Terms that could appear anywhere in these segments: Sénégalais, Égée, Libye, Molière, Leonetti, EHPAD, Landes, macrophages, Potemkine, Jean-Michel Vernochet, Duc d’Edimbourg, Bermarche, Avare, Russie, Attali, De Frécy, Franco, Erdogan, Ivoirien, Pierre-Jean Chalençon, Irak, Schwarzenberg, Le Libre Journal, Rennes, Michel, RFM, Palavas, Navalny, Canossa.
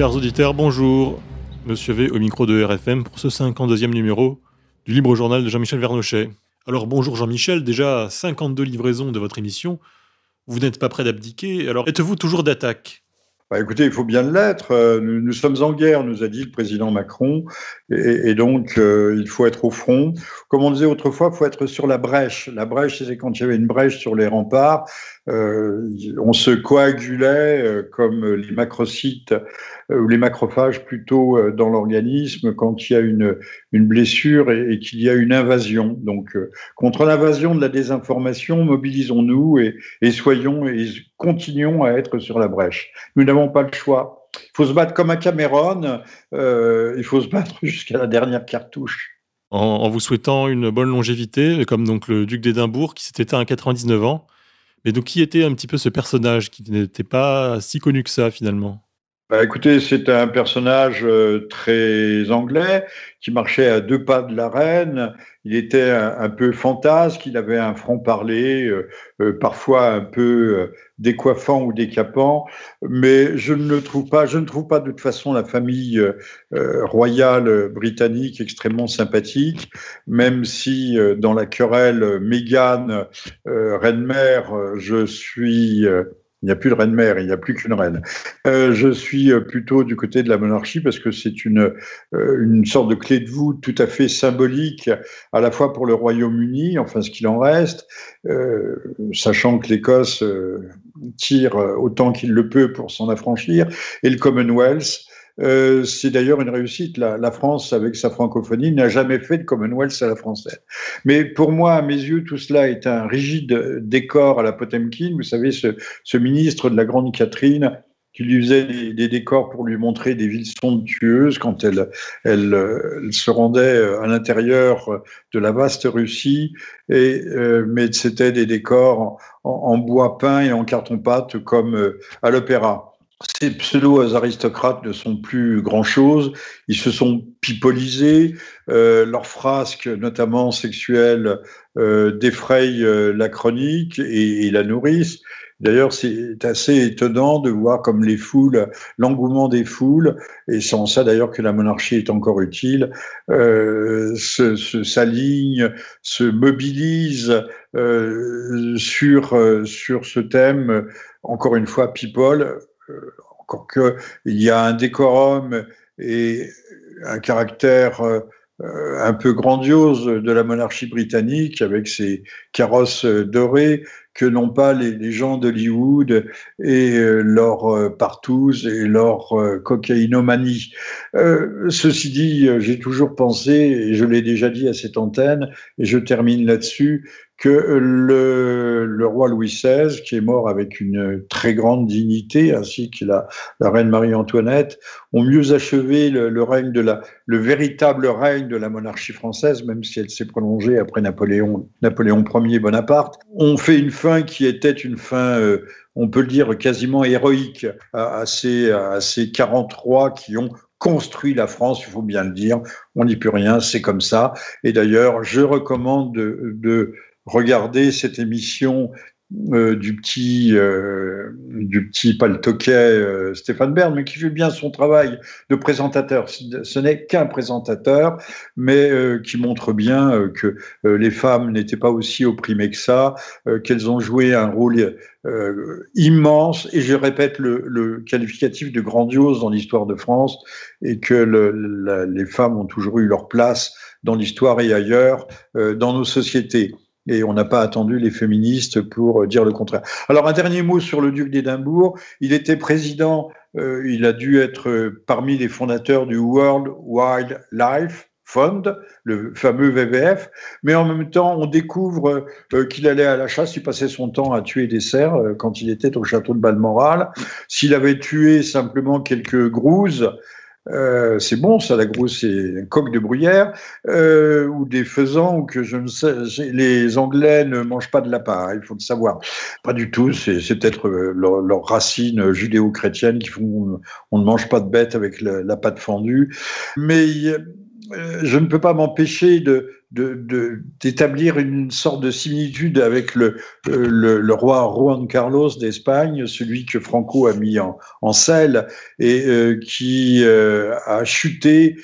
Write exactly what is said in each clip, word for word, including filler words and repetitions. Chers auditeurs, bonjour. Monsieur V au micro de R F M pour ce cinquante-deuxième numéro du Libre Journal de Jean-Michel Vernochet. Alors bonjour Jean-Michel, déjà cinquante-deux livraisons de votre émission. Vous n'êtes pas prêt d'abdiquer, alors êtes-vous toujours d'attaque ? Bah écoutez, il faut bien l'être. Nous, nous sommes en guerre, nous a dit le président Macron, et, et donc euh, il faut être au front. Comme on disait autrefois, il faut être sur la brèche. La brèche, c'est quand il y avait une brèche sur les remparts, euh, on se coagulait euh, comme les macrocytes euh, ou les macrophages plutôt euh, dans l'organisme quand il y a une, une blessure et, et qu'il y a une invasion. Donc, euh, contre l'invasion de la désinformation, mobilisons-nous et, et soyons et continuons à être sur la brèche. Nous n'avons pas le choix. Il faut se battre comme un Cameron, euh, il faut se battre jusqu'à la dernière cartouche. En, en vous souhaitant une bonne longévité, comme donc le duc d'Édimbourg qui s'est éteint à quatre-vingt-dix-neuf ans. Mais donc qui était un petit peu ce personnage qui n'était pas si connu que ça finalement ? Bah écoutez, c'est un personnage très anglais qui marchait à deux pas de la reine. Il était un, un peu fantasque, il avait un franc-parler, euh, parfois un peu euh, décoiffant ou décapant, mais je ne le trouve pas, je ne trouve pas de toute façon la famille euh, royale britannique extrêmement sympathique, même si euh, dans la querelle Meghan, euh, reine-mère, je suis... Euh, Il n'y a plus de reine-mère, il n'y a plus qu'une reine. Euh, je suis plutôt du côté de la monarchie parce que c'est une, euh, une sorte de clé de voûte tout à fait symbolique, à la fois pour le Royaume-Uni, enfin ce qu'il en reste, euh, sachant que l'Écosse euh, tire autant qu'il le peut pour s'en affranchir, et le Commonwealth. Euh, c'est d'ailleurs une réussite. La, la France, avec sa francophonie, n'a jamais fait de Commonwealth à la française. Mais pour moi, à mes yeux, tout cela est un rigide décor à la Potemkine. Vous savez, ce, ce ministre de la grande Catherine qui lui faisait des, des décors pour lui montrer des villes somptueuses quand elle, elle, elle se rendait à l'intérieur de la vaste Russie, et, euh, mais c'était des décors en, en bois peint et en carton-pâte comme à l'opéra. Ces pseudo-aristocrates ne sont plus grand-chose, ils se sont pipolisés, euh, leurs frasques, notamment sexuelles, euh, défrayent euh, la chronique et, et la nourrissent. D'ailleurs, c'est assez étonnant de voir comme les foules, l'engouement des foules, et sans ça d'ailleurs que la monarchie est encore utile, euh, se, se s'aligne, se mobilise euh, sur, euh, sur ce thème, encore une fois, people. Encore qu'il y a un décorum et un caractère un peu grandiose de la monarchie britannique avec ses carrosses dorés que n'ont pas les, les gens d'Hollywood et leur partouze et leur cocaïnomanie. Euh, ceci dit, j'ai toujours pensé, et je l'ai déjà dit à cette antenne, et je termine là-dessus, que le, le roi Louis seize, qui est mort avec une très grande dignité, ainsi que la, la reine Marie-Antoinette, ont mieux achevé le, le, règne de la, le véritable règne de la monarchie française, même si elle s'est prolongée après Napoléon, Napoléon Ier Bonaparte, ont fait une fin qui était une fin, euh, on peut le dire, quasiment héroïque à, à, ces, à ces quarante-trois qui ont construit la France, il faut bien le dire, on n'y peut rien, c'est comme ça. Et d'ailleurs, je recommande de... de Regardez cette émission euh, du petit, euh, du petit paltoquet euh, Stéphane Bern, mais qui fait bien son travail de présentateur. Ce n'est qu'un présentateur, mais euh, qui montre bien euh, que euh, les femmes n'étaient pas aussi opprimées que ça, euh, qu'elles ont joué un rôle euh, immense, et je répète le, le qualificatif de grandiose dans l'histoire de France, et que le, la, les femmes ont toujours eu leur place dans l'histoire et ailleurs, euh, dans nos sociétés. Et on n'a pas attendu les féministes pour dire le contraire. Alors, un dernier mot sur le duc d'Édimbourg. Il était président, euh, il a dû être parmi les fondateurs du World Wildlife Fund, le fameux W W F, mais en même temps, on découvre euh, qu'il allait à la chasse, il passait son temps à tuer des cerfs euh, quand il était au château de Balmoral. S'il avait tué simplement quelques grouses, Euh, c'est bon ça, la grosse, c'est un coq de bruyère, euh, ou des faisans, ou que je ne sais, les Anglais ne mangent pas de lapin, hein, il faut le savoir. Pas du tout, c'est, c'est peut-être leur, leur racine judéo-chrétienne qui font, on ne mange pas de bête avec la, la pâte fendue, mais euh, je ne peux pas m'empêcher de, de, d'établir une sorte de similitude avec le, euh, le, le roi Juan Carlos d'Espagne, celui que Franco a mis en, en selle et euh, qui euh, a chuté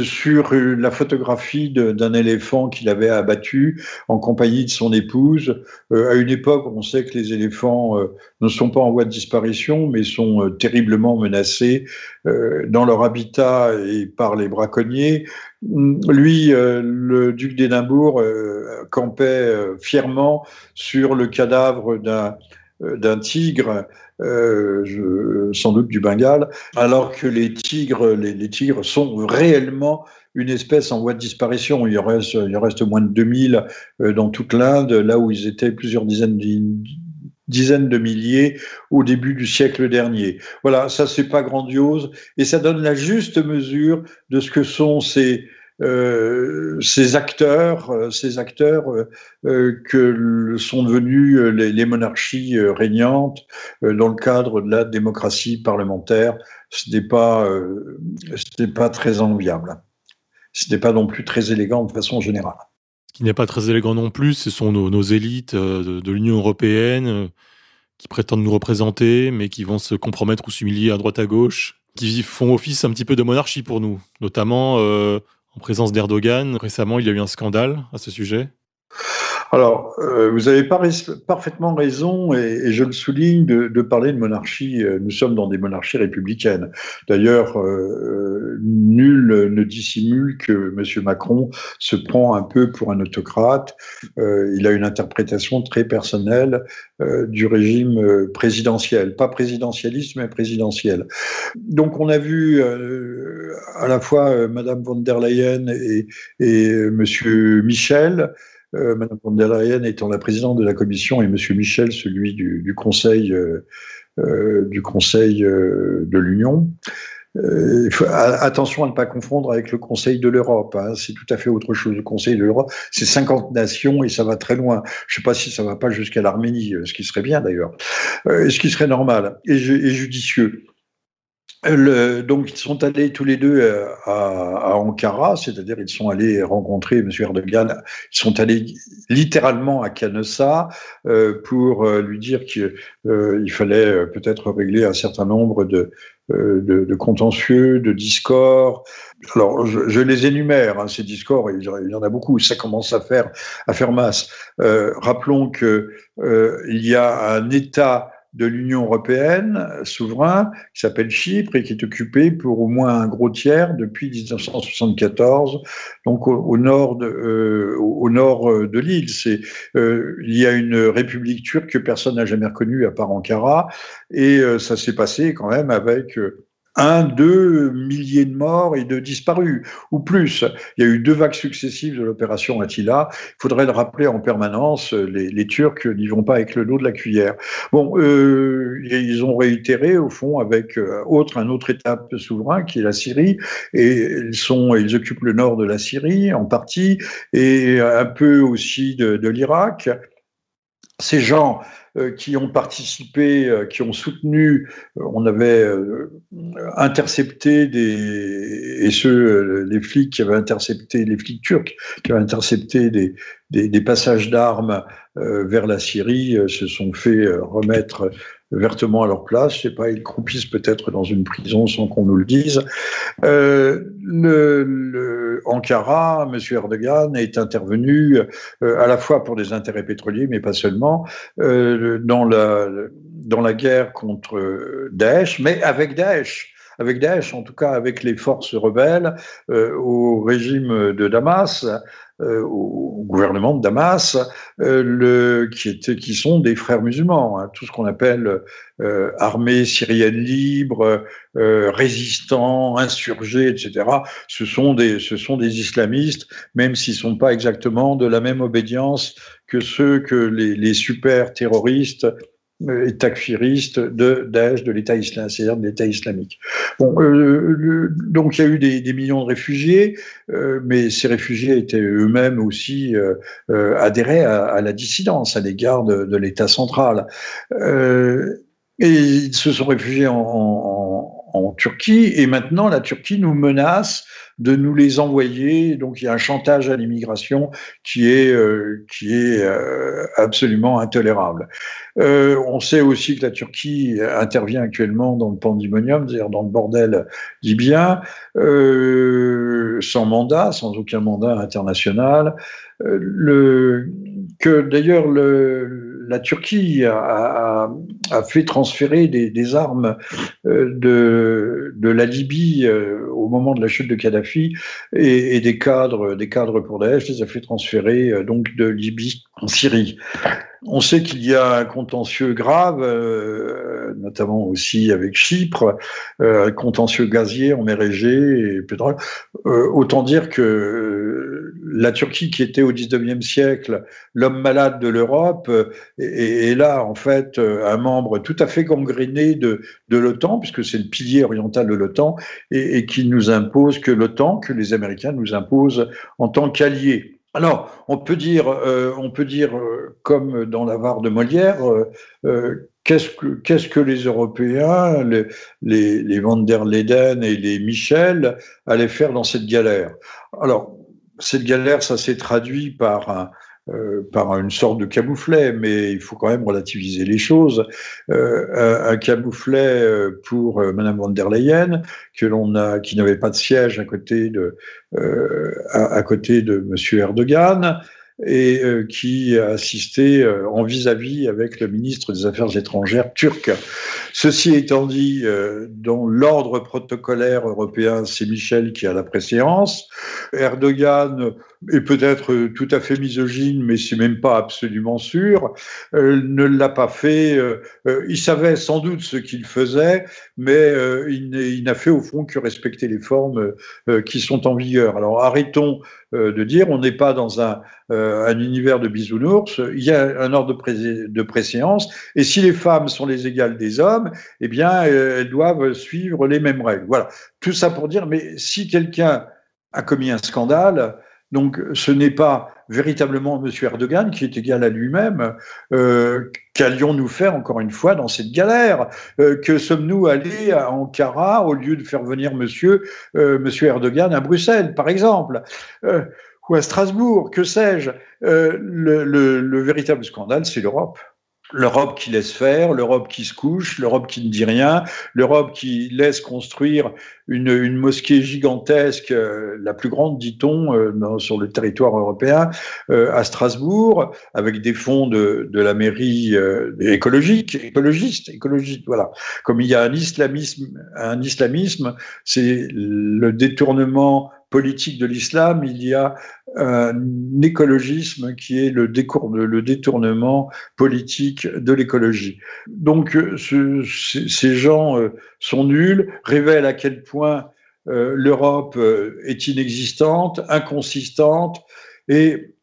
sur la photographie d'un éléphant qu'il avait abattu en compagnie de son épouse. Euh, à une époque, on sait que les éléphants euh, ne sont pas en voie de disparition, mais sont euh, terriblement menacés euh, dans leur habitat et par les braconniers. Lui, euh, le duc d'Édimbourg, euh, campait euh, fièrement sur le cadavre d'un d'un tigre, euh, je, sans doute du Bengale, alors que les tigres, les, les tigres sont réellement une espèce en voie de disparition. Il reste, il reste moins de deux mille euh, dans toute l'Inde, là où ils étaient plusieurs dizaines de, dizaines de milliers au début du siècle dernier. Voilà, ça c'est pas grandiose, et ça donne la juste mesure de ce que sont ces... Euh, ces acteurs, euh, ces acteurs euh, euh, que le sont devenus euh, les, les monarchies euh, régnantes euh, dans le cadre de la démocratie parlementaire. Ce n'est pas, euh, ce n'est pas très enviable. Ce n'est pas non plus très élégant de façon générale. Ce qui n'est pas très élégant non plus, ce sont nos, nos élites euh, de, de l'Union européenne euh, qui prétendent nous représenter, mais qui vont se compromettre ou s'humilier à droite à gauche, qui font office un petit peu de monarchie pour nous, notamment... Euh, en présence d'Erdogan. Récemment, il y a eu un scandale à ce sujet. Alors, euh, vous avez par- parfaitement raison, et, et je le souligne, de, de parler de monarchie. Nous sommes dans des monarchies républicaines. D'ailleurs, euh, nul ne dissimule que M. Macron se prend un peu pour un autocrate. Euh, il a une interprétation très personnelle euh, du régime présidentiel. Pas présidentialiste, mais présidentiel. Donc, on a vu euh, à la fois euh, Mme von der Leyen et, et M. Michel, Euh, Madame von der Leyen étant la présidente de la Commission et Monsieur Michel celui du, du Conseil, euh, euh, du Conseil euh, de l'Union. Euh, faut, à, attention à ne pas confondre avec le Conseil de l'Europe, hein, c'est tout à fait autre chose. Le Conseil de l'Europe, c'est cinquante nations et ça va très loin. Je ne sais pas si ça ne va pas jusqu'à l'Arménie, ce qui serait bien d'ailleurs, euh, ce qui serait normal et, ju- et judicieux. Le, donc ils sont allés tous les deux à, à Ankara, c'est-à-dire ils sont allés rencontrer M. Erdogan, ils sont allés littéralement à Canossa euh, pour lui dire qu'il euh, fallait peut-être régler un certain nombre de, euh, de, de contentieux, de discords. Alors je, je les énumère, hein, ces discords, il y en a beaucoup, ça commence à faire, à faire masse. Euh, rappelons qu'il euh, y a un État de l'Union européenne, souverain, qui s'appelle Chypre et qui est occupé pour au moins un gros tiers depuis dix-neuf cent soixante-quatorze, donc au, au nord de, euh, au nord de l'île. C'est, euh, il y a une république turque que personne n'a jamais reconnue à part Ankara, et euh, ça s'est passé quand même avec... Euh, un, deux milliers de morts et de disparus, ou plus. Il y a eu deux vagues successives de l'opération Attila. Il faudrait le rappeler en permanence, les, les Turcs n'y vont pas avec le dos de la cuillère. Bon, euh, ils ont réitéré, au fond, avec autre, un autre État souverain, qui est la Syrie, et ils, sont, ils occupent le nord de la Syrie, en partie, et un peu aussi de, de l'Irak. Ces gens... qui ont participé, qui ont soutenu, on avait intercepté des, et ceux, les flics qui avaient intercepté, les flics turcs qui avaient intercepté des, des, des passages d'armes vers la Syrie, se sont fait remettre vertement à leur place, je sais pas, ils croupissent peut-être dans une prison sans qu'on nous le dise. Euh, le, le Ankara, M. Erdogan, est intervenu euh, à la fois pour des intérêts pétroliers, mais pas seulement, euh, dans, la, dans la guerre contre Daesh, mais avec Daesh. Avec Daesh, en tout cas avec les forces rebelles euh, au régime de Damas, au gouvernement de Damas, euh, le, qui, était, qui sont des frères musulmans, hein, tout ce qu'on appelle euh, armée syrienne libre, euh, résistants, insurgés, et cetera. Ce sont des, ce sont des islamistes, même s'ils ne sont pas exactement de la même obédience que ceux que les, les super terroristes et takfiristes de Daesh, de l'État islam, c'est-à-dire de l'État islamique. Bon, euh, le, donc il y a eu des, des millions de réfugiés, euh, mais ces réfugiés étaient eux-mêmes aussi euh, euh, adhérés à, à la dissidence à l'égard de, de l'État central. Euh, et ils se sont réfugiés en, en, en Turquie, et maintenant la Turquie nous menace de nous les envoyer. Donc il y a un chantage à l'immigration qui est, euh, qui est euh, absolument intolérable. Euh, on sait aussi que la Turquie intervient actuellement dans le pandémonium, c'est-à-dire dans le bordel libyen, euh, sans mandat, sans aucun mandat international. Euh, le, que d'ailleurs le la Turquie a, a, a fait transférer des, des armes de, de la Libye au moment de la chute de Kadhafi et, et des, cadres, des cadres pour Daesh, les a fait transférer donc de Libye en Syrie. On sait qu'il y a un contentieux grave, euh, notamment aussi avec Chypre, euh, contentieux gazier en mer Égée et pétrole. Euh, autant dire que la Turquie, qui était au dix-neuvième siècle l'homme malade de l'Europe, est, est là en fait un membre tout à fait gangréné de, de l'OTAN, puisque c'est le pilier oriental de l'OTAN, et, et qui nous impose que l'OTAN, que les Américains nous imposent en tant qu'alliés. Alors, on peut dire, euh, on peut dire euh, comme dans l'avare de Molière, euh, euh, qu'est-ce que, qu'est-ce que les Européens, les, les, les von der Leyen et les Michel allaient faire dans cette galère. Alors, cette galère, ça s'est traduit par un, Euh, par une sorte de camouflet, mais il faut quand même relativiser les choses. Euh, un, un camouflet pour euh, Madame von der Leyen, que l'on a, qui n'avait pas de siège à côté de, euh, à, à côté de Monsieur Erdogan, et euh, qui a assisté euh, en vis-à-vis avec le ministre des Affaires étrangères turc. Ceci étant dit, euh, dans l'ordre protocolaire européen, c'est Michel qui a la préséance. Erdogan est peut-être tout à fait misogyne, mais c'est même pas absolument sûr, euh, ne l'a pas fait. Euh, euh, il savait sans doute ce qu'il faisait, mais euh, il, il n'a fait au fond que respecter les formes euh, qui sont en vigueur. Alors arrêtons euh, de dire, on n'est pas dans un, euh, un univers de bisounours, il y a un ordre de, pré- de préséance, et si les femmes sont les égales des hommes, eh bien euh, elles doivent suivre les mêmes règles. Voilà, tout ça pour dire, mais si quelqu'un a commis un scandale, donc, ce n'est pas véritablement M. Erdogan qui est égal à lui-même. Euh, qu'allions-nous faire, encore une fois, dans cette galère ? euh, Que sommes-nous allés à Ankara au lieu de faire venir monsieur, euh, monsieur Erdogan à Bruxelles, par exemple, euh, ou à Strasbourg, que sais-je ? euh, le, le, le véritable scandale, c'est l'Europe. L'Europe qui laisse faire, l'Europe qui se couche, l'Europe qui ne dit rien, l'Europe qui laisse construire une, une mosquée gigantesque, euh, la plus grande, dit-on, euh, dans, sur le territoire européen, euh, à Strasbourg, avec des fonds de, de la mairie euh, écologique, écologiste, écologiste, voilà. Comme il y a un islamisme, un islamisme, c'est le détournement politique de l'islam, il y a un écologisme qui est le, décour- le détournement politique de l'écologie. Donc ce, ce, ces gens euh, sont nuls, révèlent à quel point euh, l'Europe euh, est inexistante, inconsistante, et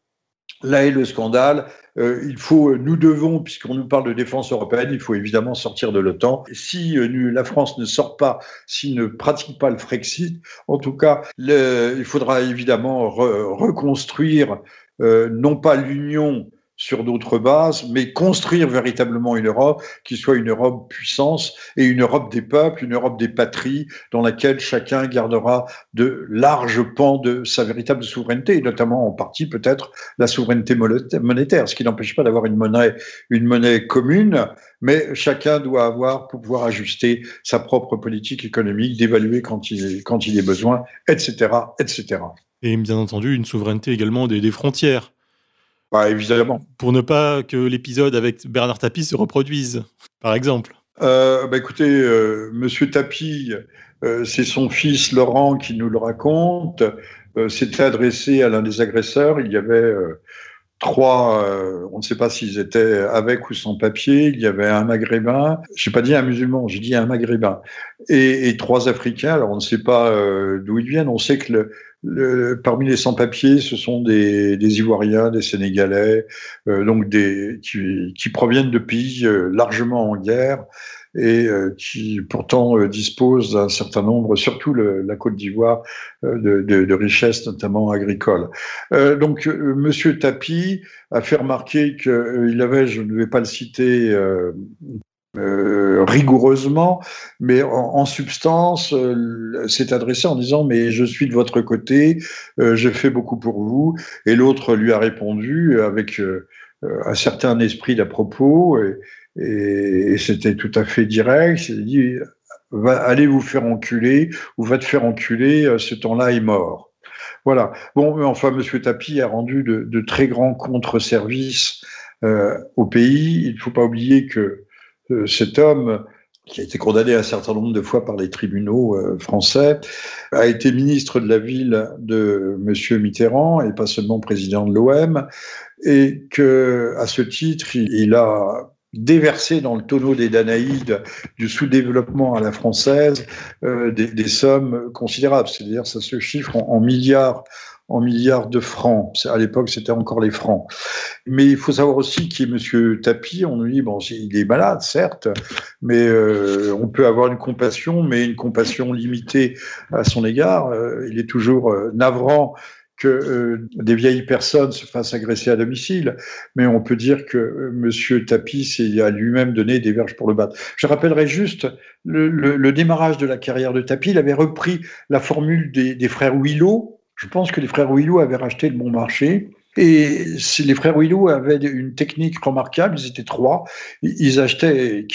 là est le scandale. Euh, il faut, nous devons, puisqu'on nous parle de défense européenne, il faut évidemment sortir de l'OTAN. Si euh, nous, la France ne sort pas, s'il ne pratique pas le Frexit, en tout cas, le, il faudra évidemment re, reconstruire euh, non pas l'Union sur d'autres bases, mais construire véritablement une Europe qui soit une Europe puissance et une Europe des peuples, une Europe des patries, dans laquelle chacun gardera de larges pans de sa véritable souveraineté, et notamment en partie peut-être la souveraineté monétaire, ce qui n'empêche pas d'avoir une monnaie, une monnaie commune, mais chacun doit avoir pour pouvoir ajuster sa propre politique économique, d'évaluer quand il, quand il est besoin, et cetera, et cetera. Et bien entendu, une souveraineté également des, des frontières. Bah, évidemment. Pour ne pas que l'épisode avec Bernard Tapie se reproduise, par exemple. Euh, bah écoutez, euh, Monsieur Tapie, euh, c'est son fils Laurent qui nous le raconte. Euh, c'était adressé à l'un des agresseurs. Il y avait euh, trois, euh, on ne sait pas s'ils étaient avec ou sans papier. Il y avait un maghrébin, je n'ai pas dit un musulman, j'ai dit un maghrébin, et, et trois Africains. Alors on ne sait pas euh, d'où ils viennent. On sait que le Le, parmi les sans-papiers, ce sont des, des Ivoiriens, des Sénégalais, euh, donc des, qui, qui proviennent de pays euh, largement en guerre et euh, qui pourtant euh, disposent d'un certain nombre, surtout le, la Côte d'Ivoire, euh, de, de, de richesses, notamment agricoles. Euh, donc, euh, Monsieur Tapie a fait remarquer qu'il avait, je ne vais pas le citer, euh, Euh, rigoureusement, mais en, en substance, euh, s'est adressé en disant « mais je suis de votre côté, euh, j'ai fait beaucoup pour vous », et l'autre lui a répondu avec euh, un certain esprit d'à propos, et, et, et c'était tout à fait direct, il dit « allez vous faire enculer, ou va te faire enculer, euh, ce temps-là est mort ». Voilà. Bon, enfin, M. Tapie a rendu de, de très grands contre-services euh, au pays. Il ne faut pas oublier que cet homme, qui a été condamné un certain nombre de fois par les tribunaux euh, français, a été ministre de la ville de M. Mitterrand et pas seulement président de l'O M, et qu'à ce titre, il, il a déversé dans le tonneau des Danaïdes du sous-développement à la française euh, des, des sommes considérables. C'est-à-dire, ça se chiffre en, en milliards en milliards de francs. À l'époque, c'était encore les francs. Mais il faut savoir aussi qu'il y a M. Tapie, on nous dit, bon, il est malade, certes, mais euh, on peut avoir une compassion, mais une compassion limitée à son égard. Euh, il est toujours euh, navrant que euh, des vieilles personnes se fassent agresser à domicile, mais on peut dire que euh, M. Tapie s'est à lui-même donné des verges pour le battre. Je rappellerai juste le, le, le démarrage de la carrière de Tapie. Il avait repris la formule des, des frères Willot. Je pense que les frères Willot avaient racheté le bon marché, et les frères Willot avaient une technique remarquable, ils étaient trois, ils achetaient,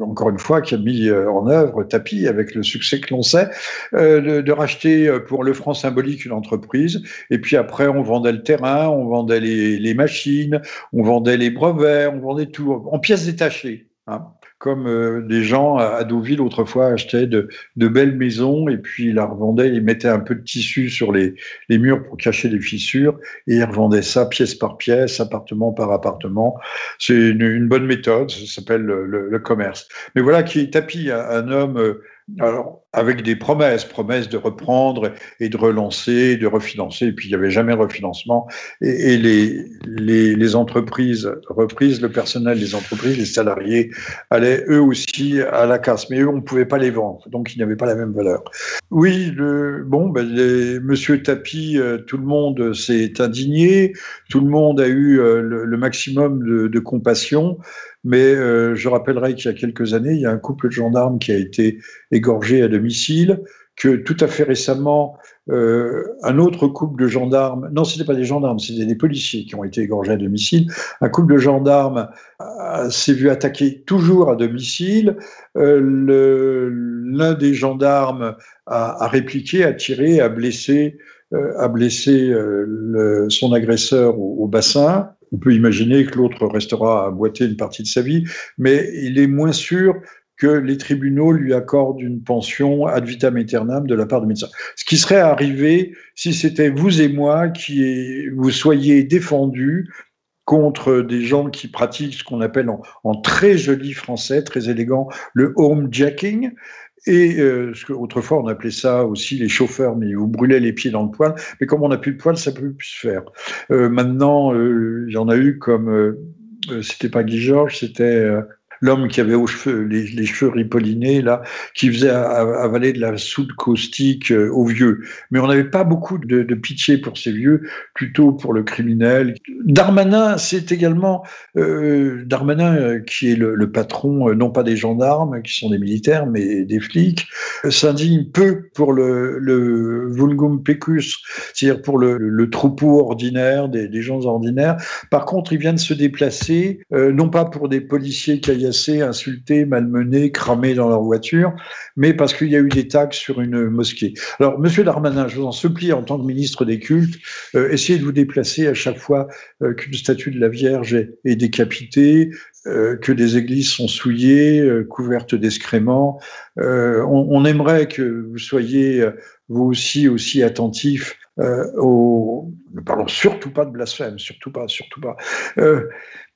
encore une fois, qui a mis en œuvre Tapie, avec le succès que l'on sait, de racheter pour le franc symbolique une entreprise, et puis après on vendait le terrain, on vendait les, les machines, on vendait les brevets, on vendait tout, en pièces détachées, hein. Comme euh, des gens à Deauville autrefois achetaient de, de belles maisons et puis ils la revendaient, ils mettaient un peu de tissu sur les, les murs pour cacher les fissures et ils revendaient ça pièce par pièce, appartement par appartement. C'est une, une bonne méthode, ça s'appelle le, le, le commerce. Mais voilà qui est Tapie, un, un homme euh, alors, avec des promesses, promesses de reprendre et de relancer, de refinancer, et puis il n'y avait jamais de refinancement, et, et les, les, les entreprises reprises, le personnel des entreprises, les salariés, allaient eux aussi à la casse, mais eux, on ne pouvait pas les vendre, donc ils n'avaient pas la même valeur. Oui, le, bon, ben, les, M. Tapie, euh, tout le monde s'est indigné, tout le monde a eu euh, le, le maximum de, de compassion, mais euh, je rappellerai qu'il y a quelques années, il y a un couple de gendarmes qui a été égorgé à domicile, que tout à fait récemment, euh, un autre couple de gendarmes, non, ce n'était pas des gendarmes, c'était des policiers qui ont été égorgés à domicile, un couple de gendarmes euh, s'est vu attaquer toujours à domicile, euh, l'un des gendarmes a, a répliqué, a tiré, a blessé, euh, a blessé euh, le, son agresseur au, au bassin. On peut imaginer que l'autre restera à boiter une partie de sa vie, mais il est moins sûr que les tribunaux lui accordent une pension ad vitam aeternam de la part du médecin. Ce qui serait arrivé si c'était vous et moi qui est, vous soyez défendus contre des gens qui pratiquent ce qu'on appelle en, en très joli français, très élégant, le homejacking. Et euh, ce que autrefois on appelait ça aussi les chauffeurs, mais ils vous brûlaient les pieds dans le poêle. Mais comme on n'a plus de poêle, ça ne peut plus se faire. Euh, maintenant, euh, il y en a eu comme, euh, c'était pas Guy Georges, c'était euh, l'homme qui avait aux cheveux, les, les cheveux ripollinés, là, qui faisait avaler de la soude caustique euh, aux vieux. Mais on n'avait pas beaucoup de, de pitié pour ces vieux, plutôt pour le criminel. Darmanin, c'est également euh, Darmanin euh, qui est le, le patron, euh, non pas des gendarmes, qui sont des militaires, mais des flics, euh, s'indigne peu pour le, le vulgum pecus, c'est-à-dire pour le, le troupeau ordinaire, des, des gens ordinaires. Par contre, ils viennent se déplacer, euh, non pas pour des policiers caillassés, insultés, malmenés, cramés dans leur voiture, mais parce qu'il y a eu des taxes sur une mosquée. Alors, Monsieur Darmanin, je vous en supplie, en tant que ministre des Cultes, euh, essayez de vous déplacer à chaque fois euh, qu'une statue de la Vierge est, est décapitée, euh, que des églises sont souillées, euh, couvertes d'excréments. Euh, on, on aimerait que vous soyez, euh, vous aussi, aussi attentifs euh, aux... Ne parlons surtout pas de blasphème, surtout pas, surtout pas. Euh,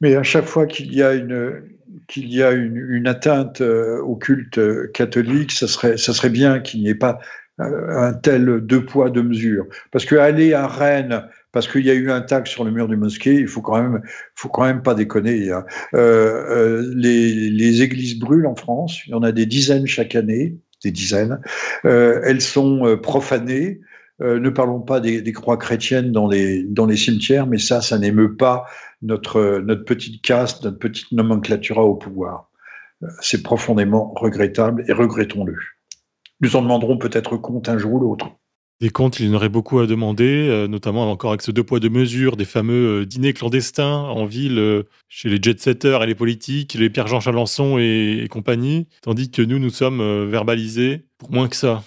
mais à chaque fois qu'il y a une... qu'il y a une, une atteinte euh, au culte euh, catholique, ça serait, ça serait bien qu'il n'y ait pas euh, un tel deux poids, deux mesures. Parce qu'aller à Rennes, parce qu'il y a eu un tac sur le mur du mosquée, il faut quand même, faut quand même pas déconner. Hein. Euh, euh, les, les églises brûlent en France, il y en a des dizaines chaque année, des dizaines. Euh, elles sont euh, profanées. Euh, ne parlons pas des, des croix chrétiennes dans les, dans les cimetières, mais ça, ça n'émeut pas notre, notre petite caste, notre petite nomenclatura au pouvoir. C'est profondément regrettable et regrettons-le. Nous en demanderons peut-être compte un jour ou l'autre. Des comptes, il y en aurait beaucoup à demander, notamment encore avec ce deux poids deux mesures, des fameux dîners clandestins en ville, chez les jet-setters et les politiques, les Pierre-Jean Chalençon et, et compagnie, tandis que nous, nous sommes verbalisés pour moins que ça.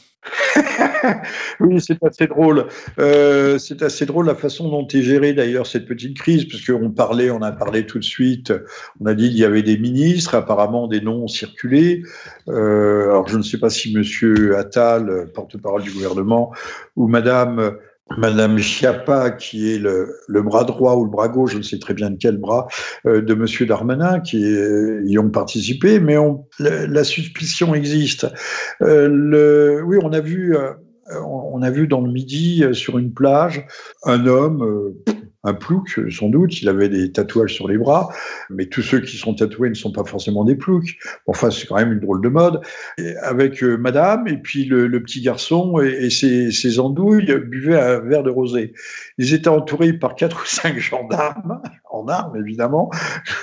Oui, c'est assez drôle. Euh, c'est assez drôle la façon dont est gérée d'ailleurs cette petite crise, parce qu'on parlait, on a parlé tout de suite, on a dit qu'il y avait des ministres, apparemment des noms ont circulé. Euh, alors je ne sais pas si M. Attal, porte-parole du gouvernement, ou Mme Madame Schiappa, qui est le, le bras droit ou le bras gauche, je ne sais très bien de quel bras, euh, de Monsieur Darmanin, qui euh, y ont participé, mais on, la, la suspicion existe. Euh, le, oui, on a vu, euh, on a vu dans le Midi, euh, sur une plage, un homme. Euh, un plouc, sans doute, il avait des tatouages sur les bras, mais tous ceux qui sont tatoués ne sont pas forcément des ploucs. Enfin, c'est quand même une drôle de mode. Et avec euh, madame, et puis le, le petit garçon et, et ses, ses andouilles buvaient un verre de rosé. Ils étaient entourés par quatre ou cinq gendarmes, en armes évidemment,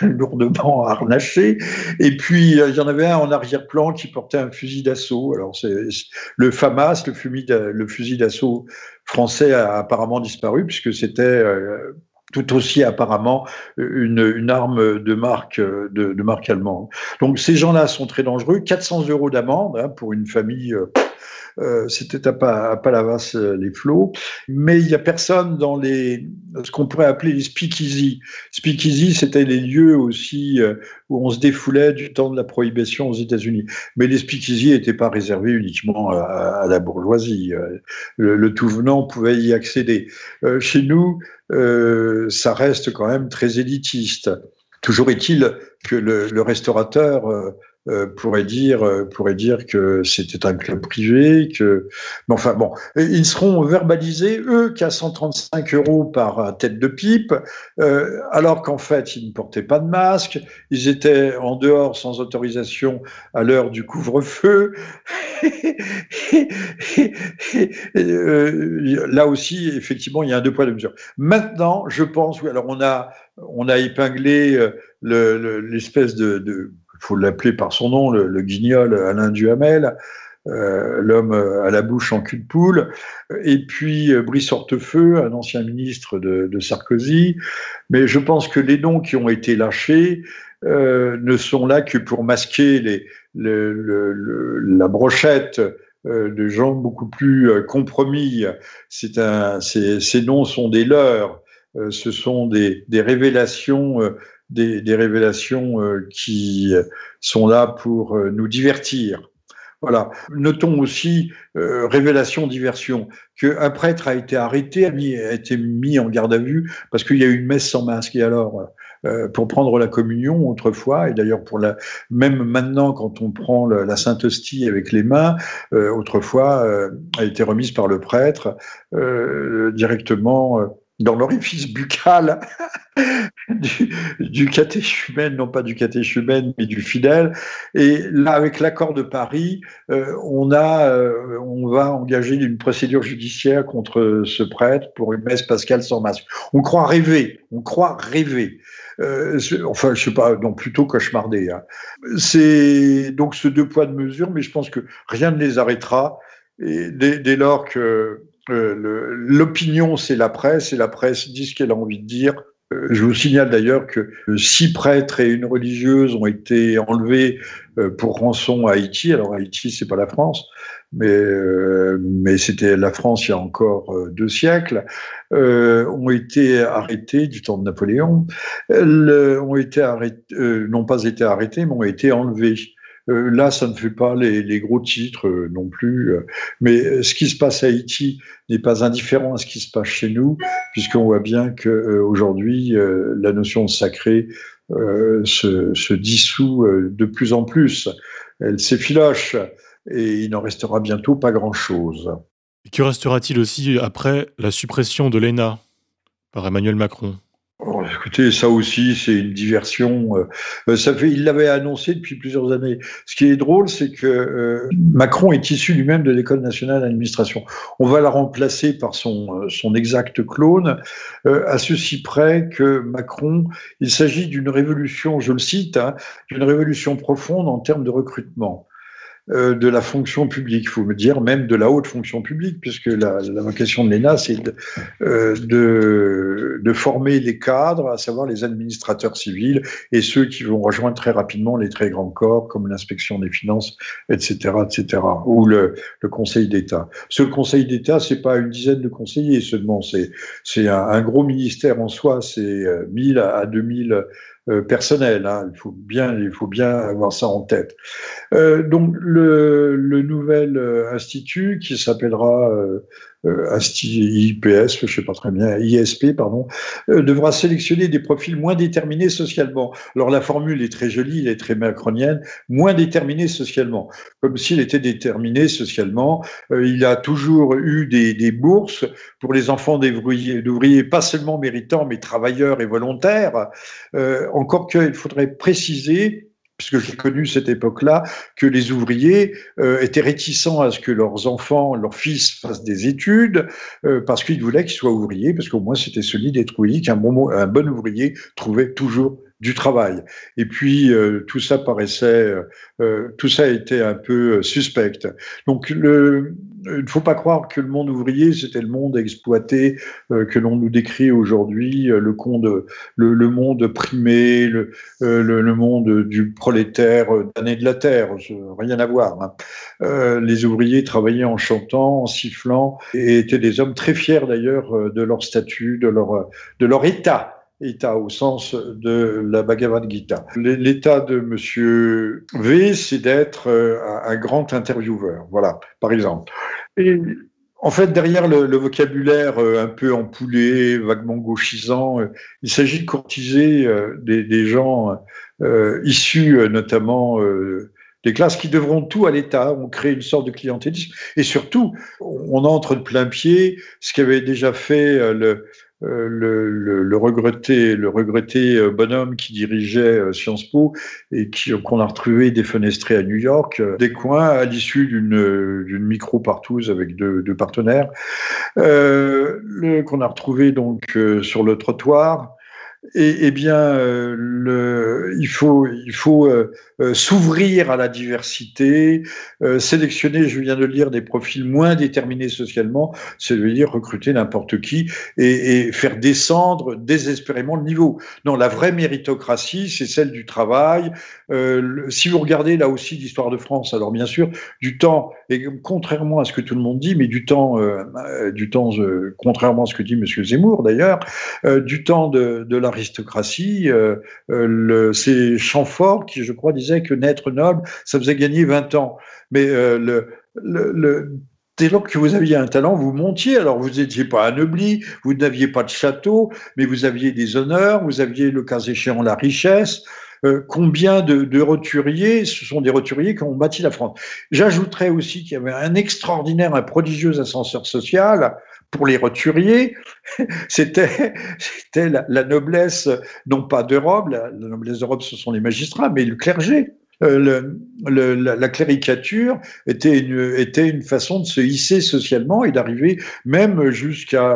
lourdement harnachés, et puis euh, il y en avait un en arrière-plan qui portait un fusil d'assaut. Alors, c'est, c'est le FAMAS, le, fumi, le fusil d'assaut français a apparemment disparu, puisque c'était euh, tout aussi apparemment une, une arme de marque, de, de marque allemande. Donc ces gens-là sont très dangereux, quatre cents euros d'amende hein, pour une famille, euh, c'était à, à Palavas les flots, mais il n'y a personne dans les, ce qu'on pourrait appeler les speakeasy. Speakeasy, c'était les lieux aussi euh, où on se défoulait du temps de la prohibition aux États-Unis. Mais les speakeasy n'étaient pas réservés uniquement à, à la bourgeoisie. Le, le tout venant pouvait y accéder. Euh, chez nous, euh, ça reste quand même très élitiste. Toujours est-il que le, le restaurateur euh, euh, pourrait dire, euh, pourrait dire que c'était un club privé, que... Mais enfin bon, ils seront verbalisés, eux, qu'à cent trente-cinq euros par tête de pipe, euh, alors qu'en fait, ils ne portaient pas de masque, ils étaient en dehors sans autorisation à l'heure du couvre-feu. euh, là aussi, effectivement, il y a un deux poids deux mesures. Maintenant, je pense, oui, alors on a, on a épinglé le, le, l'espèce de... de il faut l'appeler par son nom, le, le guignol Alain Duhamel, euh, l'homme à la bouche en cul de poule, et puis euh, Brice Hortefeux, un ancien ministre de, de Sarkozy. Mais je pense que les noms qui ont été lâchés euh, ne sont là que pour masquer les, le, le, le, la brochette euh, de gens beaucoup plus euh, compromis. C'est un, c'est, ces noms sont des leurres, euh, ce sont des, des révélations euh, Des, des révélations euh, qui sont là pour euh, nous divertir. Voilà. Notons aussi, euh, révélation, diversion, qu'un prêtre a été arrêté, a, mis, a été mis en garde à vue parce qu'il y a eu une messe sans masque. Et alors, euh, pour prendre la communion autrefois, et d'ailleurs pour la, même maintenant quand on prend le, la Sainte Hostie avec les mains, euh, autrefois euh, a été remise par le prêtre euh, directement... Euh, dans l'orifice buccal du, du catéchumène, non pas du catéchumène, mais du fidèle. Et là, avec l'accord de Paris, euh, on, a, euh, on va engager une procédure judiciaire contre ce prêtre pour une messe pascale sans masque. On croit rêver, on croit rêver. Euh, enfin, je sais pas, non, plutôt cauchemarder. Hein. C'est donc ce deux poids deux mesures, mais je pense que rien ne les arrêtera. Et dès, dès lors que... Euh, le, l'opinion, c'est la presse, et la presse dit ce qu'elle a envie de dire. Euh, je vous signale d'ailleurs que six prêtres et une religieuse ont été enlevés euh, pour rançon à Haïti. Alors Haïti, c'est pas la France, mais, euh, mais c'était la France il y a encore euh, deux siècles. Euh, ont été arrêtés du temps de Napoléon. Le, ont été arrêtés, euh, n'ont pas été arrêtés, mais ont été enlevés. Euh, là, ça ne fait pas les, les gros titres euh, non plus. Euh, mais euh, ce qui se passe à Haïti n'est pas indifférent à ce qui se passe chez nous, puisqu'on voit bien qu'aujourd'hui, euh, euh, la notion de sacré euh, se, se dissout euh, de plus en plus. Elle s'effiloche et il n'en restera bientôt pas grand-chose. Et que restera-t-il aussi après la suppression de l'E N A par Emmanuel Macron ? Oh, écoutez, ça aussi, c'est une diversion. Euh, ça fait, il l'avait annoncé depuis plusieurs années. Ce qui est drôle, c'est que euh, Macron est issu lui-même de l'École nationale d'administration. On va la remplacer par son, son exact clone, euh, à ceci près que Macron, il s'agit d'une révolution, je le cite, hein, d'une révolution profonde en termes de recrutement. De la fonction publique, il faut me dire, même de la haute fonction publique, puisque la, la vocation de l'E N A, c'est de, euh, de, de former les cadres, à savoir les administrateurs civils et ceux qui vont rejoindre très rapidement les très grands corps, comme l'inspection des finances, et cetera, et cetera, ou le, le Conseil d'État. Ce Conseil d'État, c'est pas une dizaine de conseillers seulement, c'est c'est un, un gros ministère en soi, c'est mille à deux mille Euh, personnel, hein, il faut bien, il faut bien avoir ça en tête. Euh, donc le, le nouvel euh, institut qui s'appellera euh, euh, I P S, je ne sais pas très bien, I S P pardon, euh, devra sélectionner des profils moins déterminés socialement. Alors la formule est très jolie, elle est très macronienne, moins déterminés socialement, comme s'il était déterminé socialement. Euh, il a toujours eu des, des bourses pour les enfants d'ouvriers, pas seulement méritants, mais travailleurs et volontaires. Euh, Encore qu'il faudrait préciser, puisque j'ai connu cette époque-là, que les ouvriers euh, étaient réticents à ce que leurs enfants, leurs fils fassent des études, euh, parce qu'ils voulaient qu'ils soient ouvriers, parce qu'au moins c'était solide et trouillé qu'un bon, un bon ouvrier trouvait toujours du travail. Et puis euh, tout ça paraissait, euh, tout ça était un peu suspect. Donc le... Il ne faut pas croire que le monde ouvrier, c'était le monde exploité euh, que l'on nous décrit aujourd'hui, euh, le, le, le monde primé, le, euh, le, le monde du prolétaire euh, damné de la terre, euh, rien à voir. Hein. Euh, les ouvriers travaillaient en chantant, en sifflant, et étaient des hommes très fiers d'ailleurs euh, de leur statut, de leur, de leur état. État au sens de la Bhagavad Gita. L'état de Monsieur V, c'est d'être un grand intervieweur, voilà, par exemple. Et en fait, derrière le, le vocabulaire un peu empoulé, vaguement gauchisant, il s'agit de courtiser des, des gens euh, issus notamment euh, des classes qui devront tout à l'État, on crée une sorte de clientélisme, et surtout, on entre de plein pied ce qu'avait déjà fait le Euh, le, le, le regretté, le regretté euh, bonhomme qui dirigeait euh, Sciences Po et qu'on a retrouvé défenestré à New York, euh, des coins à l'issue d'une euh, d'une micro-partouze avec deux, deux partenaires, euh, qu'on a retrouvé donc euh, sur le trottoir. Eh bien, euh, le, il faut, il faut euh, euh, s'ouvrir à la diversité, euh, sélectionner, je viens de lire, des profils moins déterminés socialement, c'est-à-dire recruter n'importe qui et, et faire descendre désespérément le niveau. Non, la vraie méritocratie, c'est celle du travail. Euh, le, si vous regardez là aussi l'histoire de France, alors bien sûr, du temps, et contrairement à ce que tout le monde dit, mais du temps, euh, du temps euh, contrairement à ce que dit M. Zemmour d'ailleurs, euh, du temps de, de la l'aristocratie, euh, euh, c'est Chamfort qui, je crois, disait que naître noble, ça faisait gagner vingt ans. Mais euh, le, le, le, dès lors que vous aviez un talent, vous montiez. Alors, vous n'étiez pas anobli, vous n'aviez pas de château, mais vous aviez des honneurs, vous aviez, le cas échéant, la richesse. Euh, combien de, de roturiers, ce sont des roturiers qui ont bâti la France. J'ajouterais aussi qu'il y avait un extraordinaire, un prodigieux ascenseur social pour les roturiers. C'était la, la noblesse, non pas d'Europe, la, la noblesse d'Europe ce sont les magistrats, mais le clergé. Euh, le, le, la, la cléricature était une, était une façon de se hisser socialement et d'arriver même jusqu'à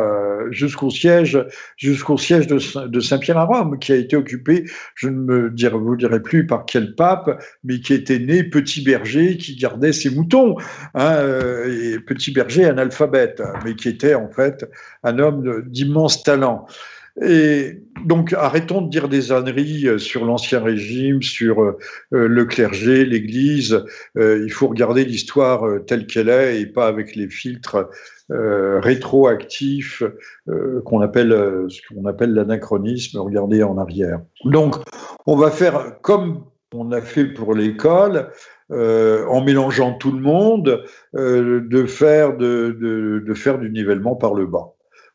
jusqu'au siège, jusqu'au siège de, de Saint-Pierre à Rome, qui a été occupé, je ne me dirai, vous dirai plus par quel pape, mais qui était né petit berger, qui gardait ses moutons, hein, et petit berger analphabète, mais qui était en fait un homme d'immense talent. Et donc, arrêtons de dire des âneries sur l'Ancien Régime, sur le clergé, l'Église. Il faut regarder l'histoire telle qu'elle est et pas avec les filtres Euh, rétroactif euh, qu'on appelle euh, ce qu'on appelle l'anachronisme, regardez en arrière. Donc on va faire comme on a fait pour l'école, euh, en mélangeant tout le monde, euh, de faire de, de, de faire du nivellement par le bas.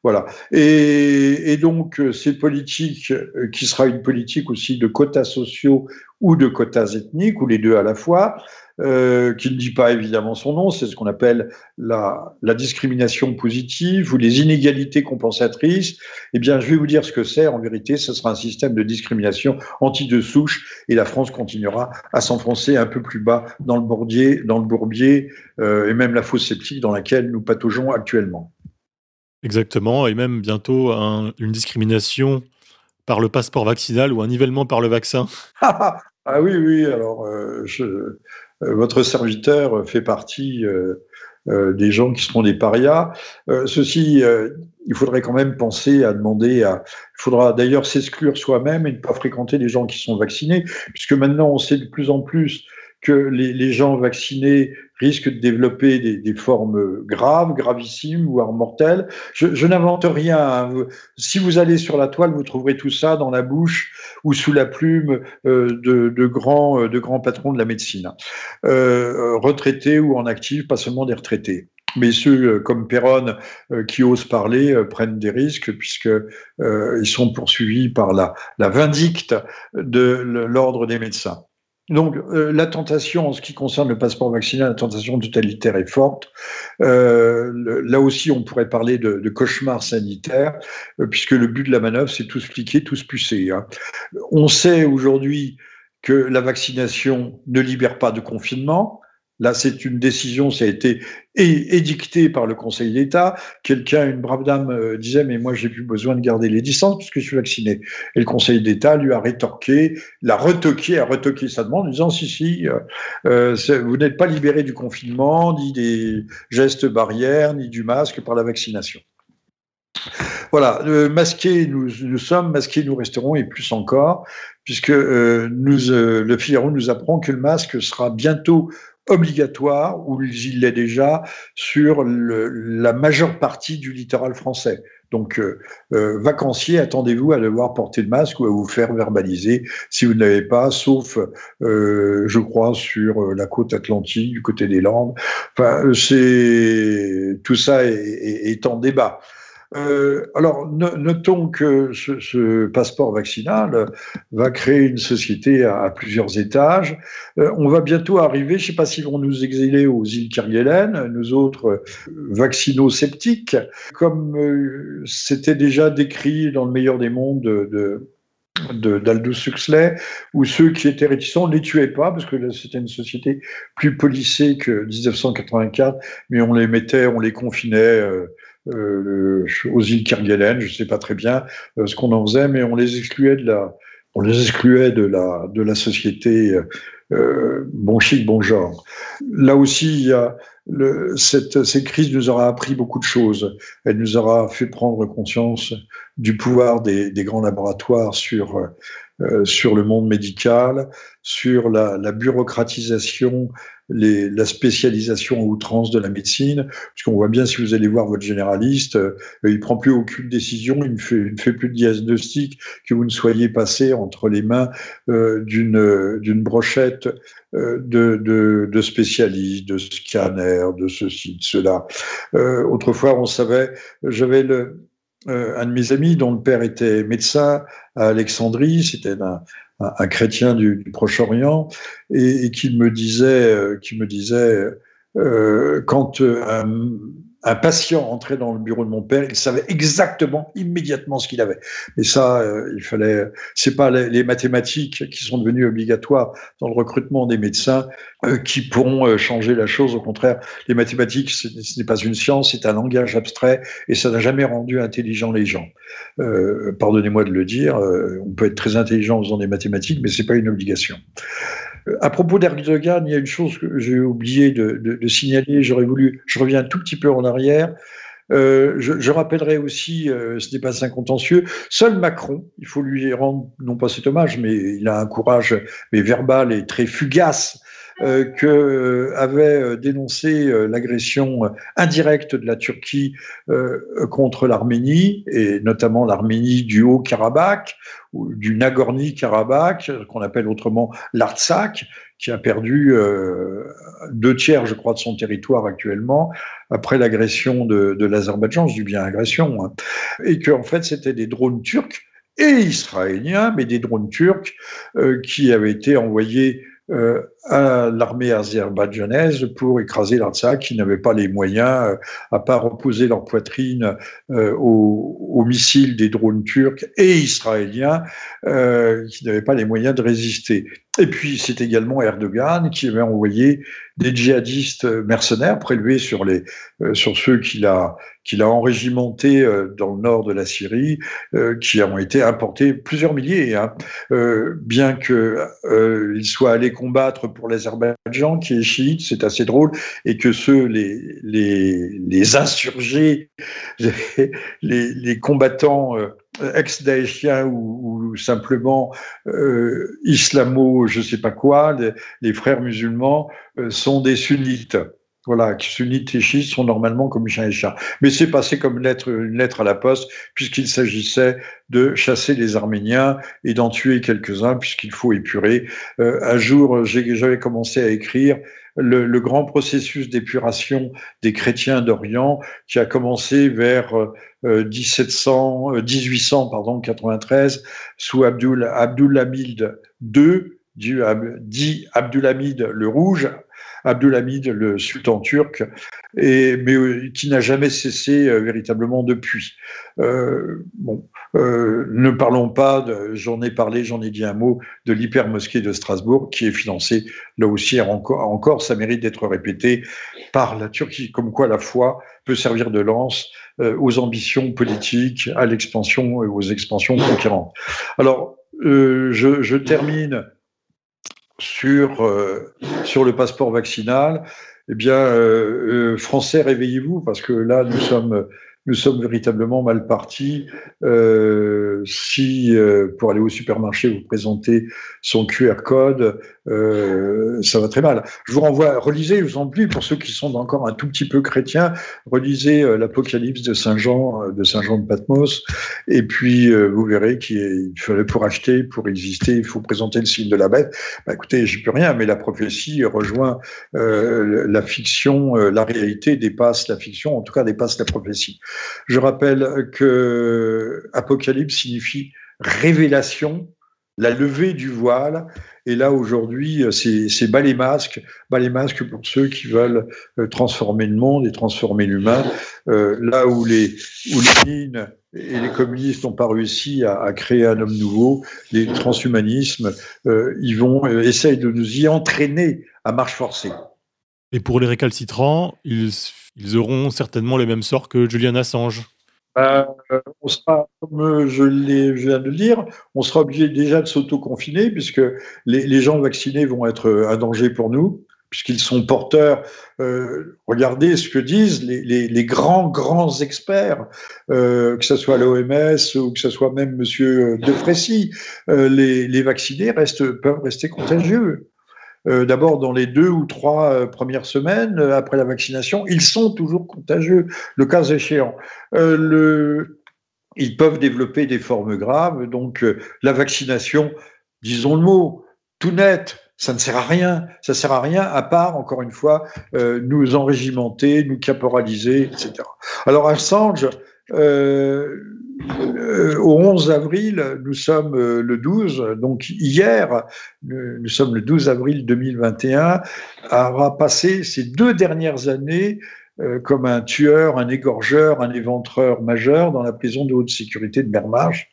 Voilà. Et, et donc, ces politiques, qui sera une politique aussi de quotas sociaux ou de quotas ethniques, ou les deux à la fois, euh, qui ne dit pas évidemment son nom, c'est ce qu'on appelle la, la discrimination positive ou les inégalités compensatrices. Eh bien, je vais vous dire ce que c'est, en vérité, ce sera un système de discrimination anti-de-souche et la France continuera à s'enfoncer un peu plus bas dans le bourbier, dans le bourbier euh, et même la fosse sceptique dans laquelle nous pataugeons actuellement. Exactement, et même bientôt un, une discrimination par le passeport vaccinal ou un nivellement par le vaccin. Ah oui, oui, alors euh, je, euh, votre serviteur fait partie euh, euh, des gens qui seront des parias. Euh, ceci, euh, il faudrait quand même penser à demander à... Il faudra d'ailleurs s'exclure soi-même et ne pas fréquenter les gens qui sont vaccinés, puisque maintenant on sait de plus en plus que les, les gens vaccinés risquent de développer des, des formes graves, gravissimes, voire mortelles. Je, je n'invente rien. Hein. Si vous allez sur la toile, vous trouverez tout ça dans la bouche ou sous la plume euh, de, de, grands, de grands patrons de la médecine. Euh, retraités ou en actifs, pas seulement des retraités. Mais ceux euh, comme Perron euh, qui osent parler euh, prennent des risques puisque euh, ils sont poursuivis par la, la vindicte de l'ordre des médecins. Donc, euh, la tentation, en ce qui concerne le passeport vaccinal, la tentation totalitaire est forte. Euh, le, là aussi, on pourrait parler de, de cauchemar sanitaire, euh, puisque le but de la manœuvre, c'est tous fliquer, tous pucer. Hein. On sait aujourd'hui que la vaccination ne libère pas de confinement. Là, c'est une décision, ça a été édictée par le Conseil d'État. Quelqu'un, une brave dame, euh, disait « mais moi, j'ai plus besoin de garder les distances puisque je suis vacciné ». Et le Conseil d'État lui a rétorqué, l'a retoqué, a retoqué sa demande en disant « si, si, euh, vous n'êtes pas libéré du confinement, ni des gestes barrières, ni du masque par la vaccination ». Voilà, euh, masqués nous, nous sommes, masqués nous resterons et plus encore, puisque euh, nous, euh, le Figaro nous apprend que le masque sera bientôt obligatoire, ou il l'est déjà, sur le, la majeure partie du littoral français. Donc, euh, euh, vacanciers, attendez-vous à devoir porter le masque ou à vous faire verbaliser si vous ne l'avez pas, sauf, euh, je crois, sur la côte atlantique, du côté des Landes. Enfin, c'est, tout ça est, est, est en débat. Euh, alors, notons que ce, ce passeport vaccinal va créer une société à, à plusieurs étages. Euh, on va bientôt arriver, je ne sais pas s'ils vont nous exiler aux îles Kerguelen, nous autres vaccino-sceptiques, comme euh, c'était déjà décrit dans le meilleur des mondes de... de d'Aldous Huxley, où ceux qui étaient réticents ne les tuaient pas, parce que c'était une société plus policée que dix-neuf cent quatre-vingt-quatre, mais on les mettait, on les confinait euh, euh, aux îles Kerguelen, je ne sais pas très bien euh, ce qu'on en faisait, mais on les excluait de la, on les excluait de la, de la société euh, bon chic, bon genre. Là aussi, il y a Le, cette, cette crise nous aura appris beaucoup de choses. Elle nous aura fait prendre conscience du pouvoir des, des grands laboratoires sur, euh, sur le monde médical, sur la, la bureaucratisation, les, la spécialisation à outrance de la médecine. Parce qu'on voit bien, si vous allez voir votre généraliste, euh, il ne prend plus aucune décision, il ne fait, il ne fait plus de diagnostic que vous ne soyez passé entre les mains euh, d'une, d'une brochette euh, de, de, de spécialistes, de scanners, de ceci, de cela. Euh, autrefois, on savait, j'avais le... Euh, un de mes amis dont le père était médecin à Alexandrie, c'était un, un, un chrétien du, du Proche-Orient, et, et qui me disait, euh, qui me disait euh, quand euh, un, un patient entrait dans le bureau de mon père, il savait exactement, immédiatement ce qu'il avait. Et ça, euh, il fallait. C'est pas les, les mathématiques qui sont devenues obligatoires dans le recrutement des médecins euh, qui pourront euh, changer la chose. Au contraire, les mathématiques, ce n'est pas une science, c'est un langage abstrait et ça n'a jamais rendu intelligent les gens. Euh, pardonnez-moi de le dire, euh, on peut être très intelligent en faisant des mathématiques, mais c'est pas une obligation. À propos d'Erdogan, il y a une chose que j'ai oublié de, de, de signaler, j'aurais voulu, je reviens un tout petit peu en arrière, euh, je, je rappellerai aussi, euh, ce n'est pas un contentieux, seul Macron, il faut lui rendre, non pas cet hommage, mais il a un courage mais verbal et très fugace, Euh, que euh, avait dénoncé euh, l'agression indirecte de la Turquie euh, contre l'Arménie, et notamment l'Arménie du Haut-Karabakh, ou du Nagorno-Karabakh, qu'on appelle autrement l'Artsakh, qui a perdu euh, deux tiers, je crois, de son territoire actuellement, après l'agression de, de l'Azerbaïdjan, je dis bien agression, hein, et que, en fait, c'était des drones turcs et israéliens, mais des drones turcs euh, qui avaient été envoyés Euh, à l'armée azerbaïdjanaise pour écraser l'Artsakh, qui n'avait pas les moyens, à part opposer leur poitrine euh, aux, aux missiles des drones turcs et israéliens, euh, qui n'avaient pas les moyens de résister. Et puis c'est également Erdogan qui avait envoyé des djihadistes mercenaires prélevés sur, les, euh, sur ceux qu'il a, qu'il a enrégimentés euh, dans le nord de la Syrie, euh, qui ont été importés plusieurs milliers, hein, euh, bien qu'ils euh, soient allés combattre pour l'Azerbaïdjan qui est chiite, c'est assez drôle, et que ceux, les, les, les insurgés, les, les, les combattants euh, ex-daéchiens ou, ou simplement euh, islamo, je ne sais pas quoi, les, les frères musulmans euh, sont des sunnites. Voilà, sunnites et chiites sont normalement comme chien et chat. Mais c'est passé comme lettre, une lettre à la poste, puisqu'il s'agissait de chasser les Arméniens et d'en tuer quelques-uns, puisqu'il faut épurer. Euh, un jour, j'avais commencé à écrire le, le grand processus d'épuration des chrétiens d'Orient, qui a commencé vers mille huit cent quatre-vingt-treize, sous Abdul, Abdulhamid deux, dit Abdulhamid le Rouge, Abdulhamid, le sultan turc, et, mais qui n'a jamais cessé euh, véritablement depuis. Euh, bon, euh, ne parlons pas, j'en ai parlé, j'en ai dit un mot, de l'hypermosquée de Strasbourg, qui est financée, là aussi, encore, encore ça mérite d'être répété, par la Turquie, comme quoi la foi peut servir de lance euh, aux ambitions politiques, à l'expansion, aux expansions conquérantes. Alors, euh, je, je termine... Sur, euh, sur le passeport vaccinal, eh bien, euh, euh, Français, réveillez-vous, parce que là, nous sommes, nous sommes véritablement mal partis. Euh, si, euh, pour aller au supermarché, vous présentez son Q R code, euh, ça va très mal. Je vous renvoie, relisez, je vous en prie, pour ceux qui sont encore un tout petit peu chrétiens, relisez euh, l'Apocalypse de Saint Jean, de Saint Jean de Patmos, et puis euh, vous verrez qu'il fallait, pour acheter, pour exister, il faut présenter le signe de la bête. Bah, écoutez, j'y peux rien, mais la prophétie rejoint euh, la fiction, euh, la réalité dépasse la fiction, en tout cas dépasse la prophétie. Je rappelle que Apocalypse signifie révélation, la levée du voile, et là aujourd'hui c'est bas les masques, bas les masques pour ceux qui veulent transformer le monde et transformer l'humain, euh, là où les, où les mines et les communistes n'ont pas réussi à, à créer un homme nouveau, les transhumanismes euh, ils vont, euh, essayent de nous y entraîner à marche forcée. Et pour les récalcitrants, ils, ils auront certainement le même sort que Julian Assange. Euh, on sera, comme je, je viens de le dire, on sera obligé déjà de s'auto-confiner, puisque les, les gens vaccinés vont être un danger pour nous, puisqu'ils sont porteurs. Euh, regardez ce que disent les, les, les grands, grands experts, euh, que ce soit l'O M S ou que ce soit même M. De Frécy, euh, les, les vaccinés restent, peuvent rester contagieux. Euh, d'abord dans les deux ou trois euh, premières semaines euh, après la vaccination, ils sont toujours contagieux, le cas échéant. Euh, le... Ils peuvent développer des formes graves, donc euh, la vaccination, disons le mot, tout net, ça ne sert à rien, ça ne sert à rien à part, encore une fois, euh, nous enrégimenter, nous caporaliser, et cetera. Alors Assange, euh, euh, au onze avril, nous sommes euh, le douze, donc hier, nous, nous sommes le douze avril deux mille vingt et un, aura passé ces deux dernières années euh, comme un tueur, un égorgeur, un éventreur majeur dans la prison de haute sécurité de Bermarche,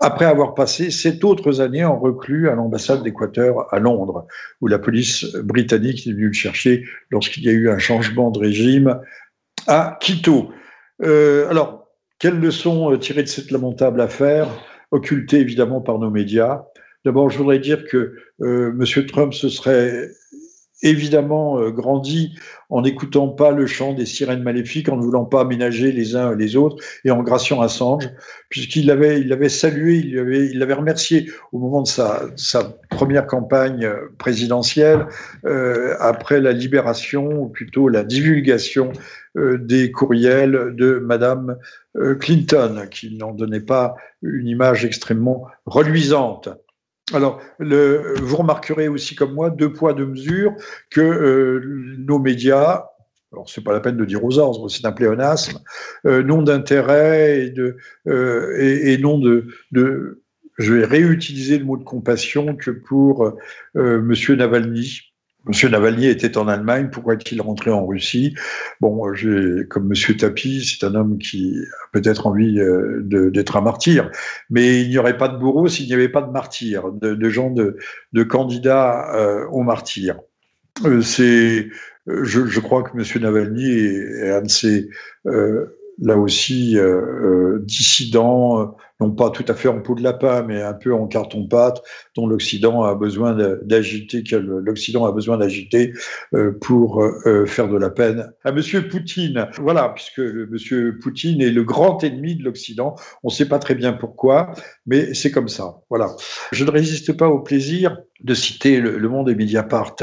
après avoir passé sept autres années en reclus à l'ambassade d'Équateur à Londres, où la police britannique est venue le chercher lorsqu'il y a eu un changement de régime à Quito. Euh, alors, quelles leçons tirées de cette lamentable affaire, occultée évidemment par nos médias? D'abord, je voudrais dire que euh, M. Trump se serait évidemment euh, grandi en n'écoutant pas le chant des sirènes maléfiques, en ne voulant pas ménager les uns les autres et en graciant Assange, puisqu'il l'avait il l'avait salué, il l'avait il l'avait remercié au moment de sa, sa première campagne présidentielle, euh, après la libération, ou plutôt la divulgation euh, des courriels de Madame Clinton, qui n'en donnait pas une image extrêmement reluisante. Alors, le, vous remarquerez aussi comme moi, deux poids, deux mesures, que euh, nos médias, alors c'est pas la peine de dire aux ordres, c'est un pléonasme, euh, non d'intérêt et, de, euh, et, et non de, de, je vais réutiliser le mot de compassion que pour euh, Monsieur Navalny, Monsieur Navalny était en Allemagne, pourquoi est-il rentré en Russie? Bon, j'ai, comme Monsieur Tapie, c'est un homme qui a peut-être envie de, d'être un martyr, mais il n'y aurait pas de bourreau s'il n'y avait pas de martyrs, de, de gens, de, de candidats euh, aux martyrs. Euh, c'est, je, je crois que Monsieur Navalny est, est un de ces, euh, là aussi, euh, dissidents, non pas tout à fait en peau de lapin, mais un peu en carton-pâte, dont l'Occident a besoin d'agiter, que l'Occident a besoin d'agiter pour faire de la peine à Monsieur Poutine. Voilà, puisque Monsieur Poutine est le grand ennemi de l'Occident. On ne sait pas très bien pourquoi, mais c'est comme ça. Voilà. Je ne résiste pas au plaisir de citer Le, le Monde et Mediapart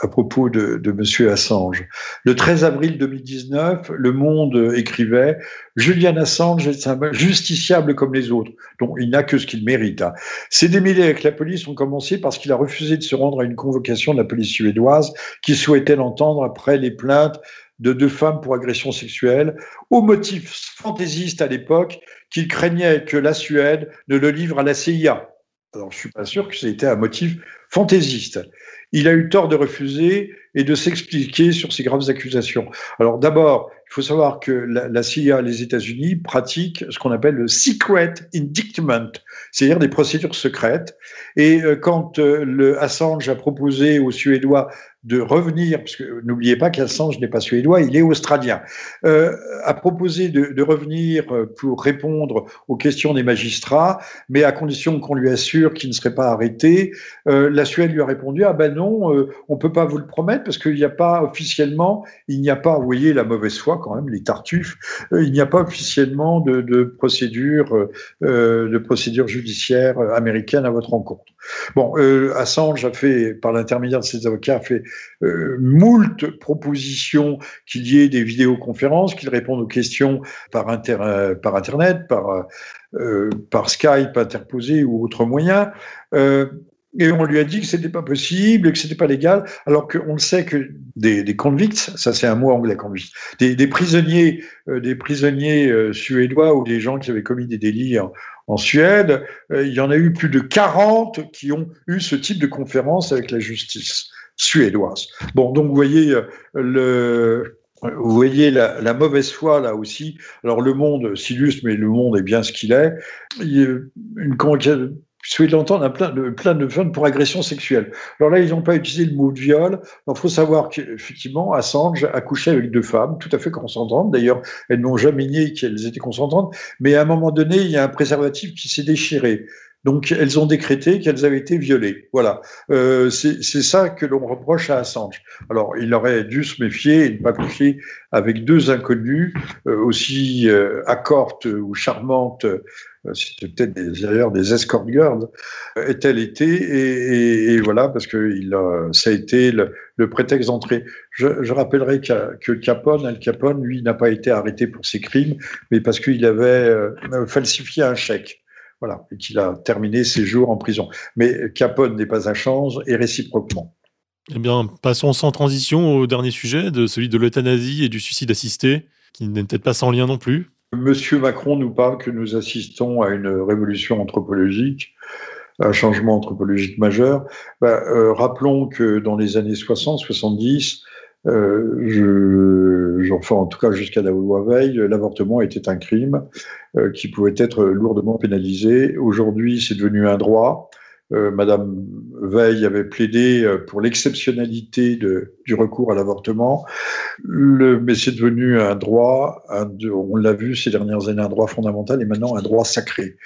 à propos de, de Monsieur Assange. Le treize avril deux mille dix-neuf, Le Monde écrivait « Julian Assange est un justiciable comme les autres, dont il n'a que ce qu'il mérite. Hein. Ses démêlés avec la police ont commencé parce qu'il a refusé de se rendre à une convocation de la police suédoise qui souhaitait l'entendre après les plaintes de deux femmes pour agression sexuelle, au motif fantaisiste à l'époque qu'il craignait que la Suède ne le livre à la C I A. » Alors, je ne suis pas sûr que c'était un motif fantaisiste. Il a eu tort de refuser et de s'expliquer sur ces graves accusations. Alors d'abord, il faut savoir que la, la C I A, les États-Unis, pratique ce qu'on appelle le secret indictment, c'est-à-dire des procédures secrètes. Et euh, quand euh, le Assange a proposé aux Suédois de revenir, parce que n'oubliez pas qu'Assange n'est pas suédois, il est australien, euh, a proposé de, de revenir pour répondre aux questions des magistrats, mais à condition qu'on lui assure qu'il ne serait pas arrêté, euh, la Suède lui a répondu « Ah ben non, euh, on ne peut pas vous le promettre, parce qu'il n'y a pas officiellement, il n'y a pas, vous voyez la mauvaise foi quand même, les tartuffes, euh, il n'y a pas officiellement de, de, procédure, euh, de procédure judiciaire américaine à votre encontre. » Bon, euh, Assange a fait, par l'intermédiaire de ses avocats, a fait Euh, moult propositions qu'il y ait des vidéoconférences, qu'il réponde aux questions par, inter, euh, par Internet, par, euh, par Skype interposé ou autre moyen. Euh, et on lui a dit que ce n'était pas possible, que ce n'était pas légal, alors qu'on sait que des, des convicts, ça c'est un mot anglais, convicts, des, des prisonniers, euh, des prisonniers euh, suédois ou des gens qui avaient commis des délits en, en Suède, euh, il y en a eu plus de quarante qui ont eu ce type de conférence avec la justice suédoise. Bon, donc vous voyez le, vous voyez la, la mauvaise foi là aussi. Alors Le Monde s'illustre, mais Le Monde est bien ce qu'il est. Il y a une convocation suédoise, on a plein de plein de fun pour agression sexuelle. Alors là, ils n'ont pas utilisé le mot de viol. Il faut savoir qu'effectivement, Assange a couché avec deux femmes, tout à fait consentantes. D'ailleurs, elles n'ont jamais nié qu'elles étaient consentantes. Mais à un moment donné, il y a un préservatif qui s'est déchiré. Donc, elles ont décrété qu'elles avaient été violées. Voilà. Euh, c'est, c'est ça que l'on reproche à Assange. Alors, il aurait dû se méfier et ne pas coucher avec deux inconnues euh, aussi euh, accortes ou charmantes, euh, c'était peut-être d'ailleurs des, des escort girls, euh, est-elle été, et, et, et voilà, parce que il, euh, ça a été le, le prétexte d'entrée. Je, je rappellerai que Capone, Al Capone, lui, n'a pas été arrêté pour ses crimes, mais parce qu'il avait euh, falsifié un chèque. Voilà, et qu'il a terminé ses jours en prison. Mais Capone n'est pas un change, et réciproquement. Eh bien, passons sans transition au dernier sujet, de celui de l'euthanasie et du suicide assisté, qui n'est peut-être pas sans lien non plus. Monsieur Macron nous parle que nous assistons à une révolution anthropologique, un changement anthropologique majeur. Ben, euh, rappelons que dans les années soixante soixante-dix, Euh, je, je, enfin, en tout cas jusqu'à la loi Veil, l'avortement était un crime euh, qui pouvait être lourdement pénalisé. Aujourd'hui, c'est devenu un droit. Euh, Madame Veil avait plaidé pour l'exceptionnalité de, du recours à l'avortement, le, mais c'est devenu un droit, un, on l'a vu ces dernières années, un droit fondamental et maintenant un droit sacré.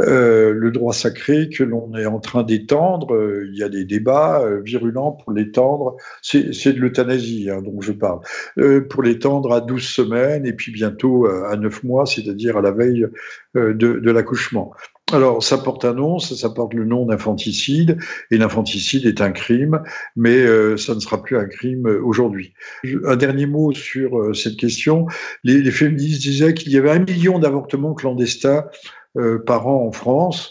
Euh, le droit sacré que l'on est en train d'étendre, euh, il y a des débats euh, virulents pour l'étendre, c'est, c'est de l'euthanasie hein, dont je parle, euh, pour l'étendre à douze semaines et puis bientôt euh, à neuf mois, c'est-à-dire à la veille euh, de, de l'accouchement. Alors, ça porte un nom, ça, ça porte le nom d'infanticide, et l'infanticide est un crime, mais euh, ça ne sera plus un crime euh, aujourd'hui. Je, un dernier mot sur euh, cette question. Les, les féministes disaient qu'il y avait un million d'avortements clandestins euh, par an en France.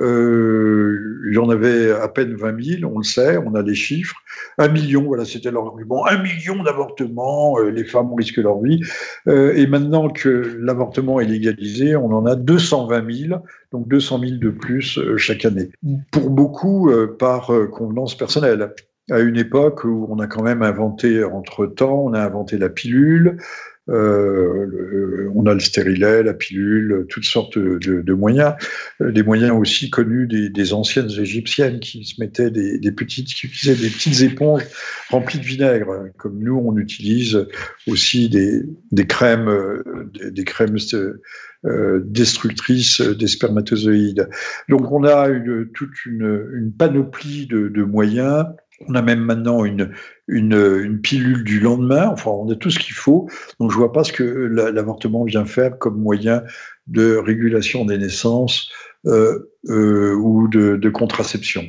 Euh, il y en avait à peine vingt mille, on le sait, on a les chiffres. Un million, voilà, c'était leur argument. Un million d'avortements, euh, les femmes risquent leur vie. Euh, et maintenant que l'avortement est légalisé, on en a deux cent vingt mille, donc deux cent mille de plus euh, chaque année. Pour beaucoup, euh, par euh, convenance personnelle. à une époque où on a quand même inventé, entre-temps, on a inventé la pilule, euh, le, on a le stérilet, la pilule, toutes sortes de, de moyens, des moyens aussi connus des, des anciennes Égyptiennes qui se mettaient des, des petites, qui faisaient des petites éponges remplies de vinaigre, comme nous on utilise aussi des, des crèmes, des, des crèmes euh, destructrices des spermatozoïdes. Donc on a une, toute une, une panoplie de, de moyens. On a même maintenant une, une, une pilule du lendemain, enfin on a tout ce qu'il faut, donc je ne vois pas ce que l'avortement vient faire comme moyen de régulation des naissances euh, euh, ou de, de contraception.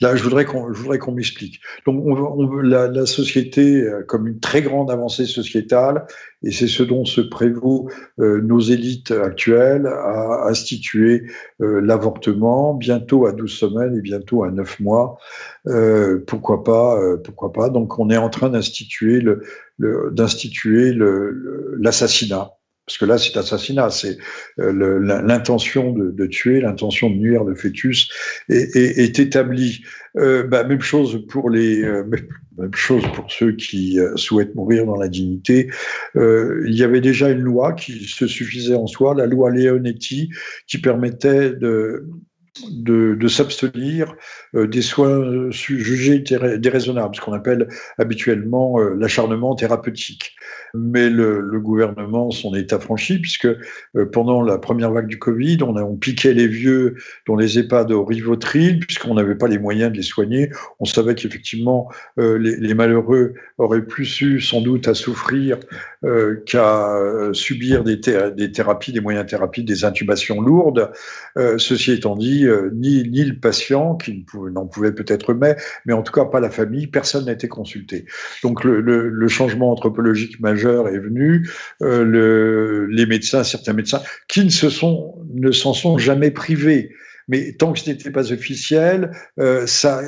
Là, je voudrais qu'on je voudrais qu'on m'explique. Donc on, on, la, la société, comme une très grande avancée sociétale, et c'est ce dont se prévaut euh, nos élites actuelles, à instituer euh, l'avortement, bientôt à douze semaines et bientôt à neuf mois. Euh, pourquoi pas, euh, pourquoi pas. Donc on est en train d'instituer le, le, d'instituer le, le, l'assassinat. Parce que là, c'est assassinat, c'est euh, l'intention de, de tuer, l'intention de nuire le fœtus est, est, est établie. Euh, bah, même chose pour les, euh, même chose pour ceux qui euh, souhaitent mourir dans la dignité. Euh, il y avait déjà une loi qui se suffisait en soi, la loi Leonetti, qui permettait de de, de s'abstenir euh, des soins jugés déraisonnables, ce qu'on appelle habituellement euh, l'acharnement thérapeutique. Mais le, le gouvernement s'en est affranchi, puisque euh, pendant la première vague du Covid, on, a, on piquait les vieux dans les EHPAD au Rivotril, puisqu'on n'avait pas les moyens de les soigner. On savait qu'effectivement, euh, les, les malheureux auraient plus eu sans doute à souffrir euh, qu'à subir des, thé- des thérapies, des moyens thérapiques, des intubations lourdes. Euh, ceci étant dit, euh, ni, ni le patient, qui n'en pouvait peut-être mais, mais en tout cas pas la famille, personne n'a été consulté. Donc le, le, le changement anthropologique majeur est venu, euh, le, les médecins, certains médecins, qui ne se sont, ne s'en sont jamais privés. Mais tant que ce n'était pas officiel, euh, ça,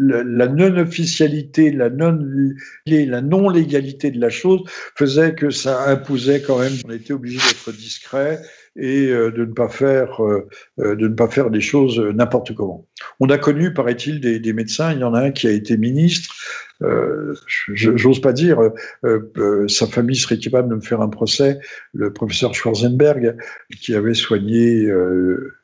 la, la non-officialité, la, non, la non-légalité de la chose faisait que ça imposait quand même, on était obligé d'être discret et euh, de ne pas faire, euh, de ne pas faire des choses n'importe comment. On a connu, paraît-il, des, des médecins, il y en a un qui a été ministre, Euh, j'ose pas dire, euh, euh, sa famille serait capable de me faire un procès, le professeur Schwarzenberg, qui avait soigné, euh,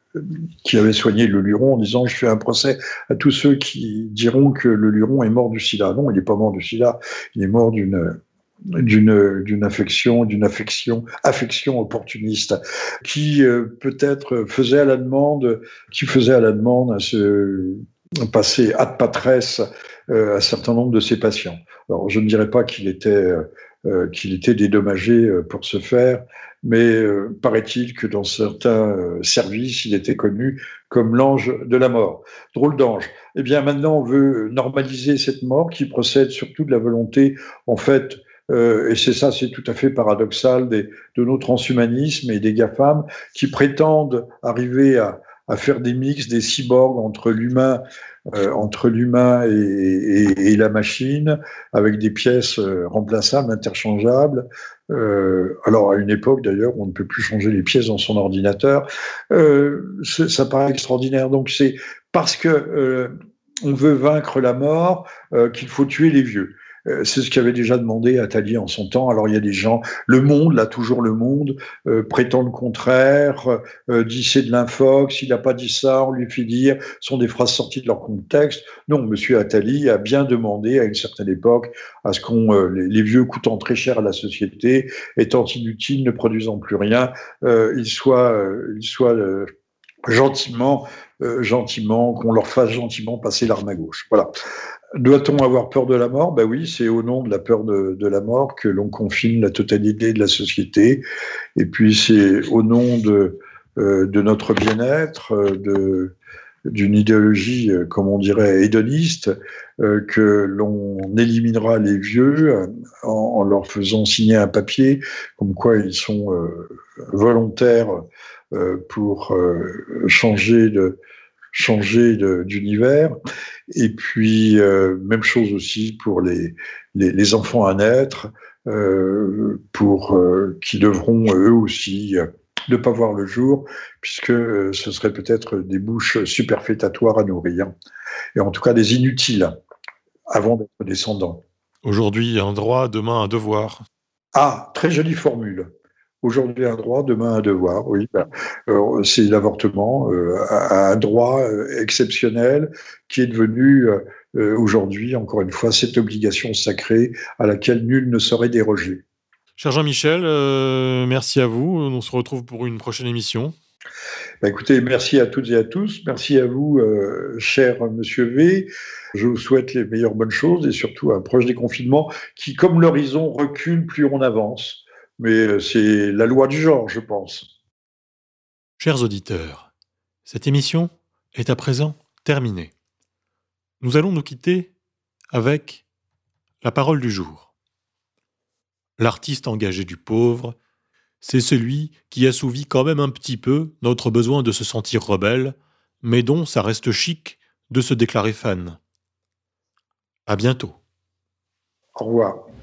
qui avait soigné le Luron en disant « je fais un procès à tous ceux qui diront que le Luron est mort du sida ». Non, il n'est pas mort du sida, il est mort d'une... d'une d'une affection d'une affection affection opportuniste qui euh, peut-être faisait à la demande qui faisait à la demande à se passer ad patresse euh, un certain nombre de ses patients. Alors je ne dirais pas qu'il était euh, qu'il était dédommagé euh, pour ce faire, mais euh, paraît-il que dans certains euh, services, il était connu comme l'ange de la mort. Drôle d'ange. Eh bien maintenant, on veut normaliser cette mort qui procède surtout de la volonté, en fait. Euh, et c'est ça, c'est tout à fait paradoxal des, de nos transhumanismes et des GAFAM qui prétendent arriver à, à faire des mix, des cyborgs entre l'humain, euh, entre l'humain et, et, et la machine, avec des pièces remplaçables, interchangeables. Euh, alors à une époque d'ailleurs, on ne peut plus changer les pièces dans son ordinateur. Euh, ça paraît extraordinaire. Donc c'est parce que euh, on veut vaincre la mort euh, qu'il faut tuer les vieux. C'est ce qu'avait déjà demandé Attali en son temps. Alors il y a des gens, le monde, là toujours le monde, euh, prétend le contraire, euh, dit c'est de l'infox, il n'a pas dit ça, on lui fait dire, ce sont des phrases sorties de leur contexte. Non, monsieur Attali a bien demandé à une certaine époque à ce qu'on, euh, les, les vieux coûtant très cher à la société, étant inutiles, ne produisant plus rien, euh, ils soient, euh, ils soient euh, gentiment, euh, gentiment, qu'on leur fasse gentiment passer l'arme à gauche. Voilà. Doit-on avoir peur de la mort? Ben oui, c'est au nom de la peur de, de la mort que l'on confine la totalité de la société. Et puis c'est au nom de, euh, de notre bien-être, de, d'une idéologie, comme on dirait, hédoniste, euh, que l'on éliminera les vieux en, en leur faisant signer un papier, comme quoi ils sont euh, volontaires euh, pour euh, changer de... changer de, d'univers, et puis euh, même chose aussi pour les, les, les enfants à naître, euh, pour, euh, qui devront eux aussi euh, ne pas voir le jour, puisque euh, ce serait peut-être des bouches superfétatoires à nourrir, et en tout cas des inutiles. avant d'être descendant. Aujourd'hui, un droit, demain, un devoir. Ah, très jolie formule. Aujourd'hui, un droit, demain, un devoir. Oui, ben, euh, c'est l'avortement, euh, un droit exceptionnel qui est devenu euh, aujourd'hui, encore une fois, cette obligation sacrée à laquelle nul ne saurait déroger. Cher Jean-Michel, euh, merci à vous. On se retrouve pour une prochaine émission. Bah écoutez, merci à toutes et à tous. Merci à vous, euh, cher Monsieur V. Je vous souhaite les meilleures bonnes choses et surtout un proche déconfinement qui, comme l'horizon, recule plus on avance. Mais c'est la loi du genre, je pense. Chers auditeurs, cette émission est à présent terminée. Nous allons nous quitter avec la parole du jour. L'artiste engagé du pauvre, c'est celui qui assouvit quand même un petit peu notre besoin de se sentir rebelle, mais dont ça reste chic de se déclarer fan. À bientôt. Au revoir.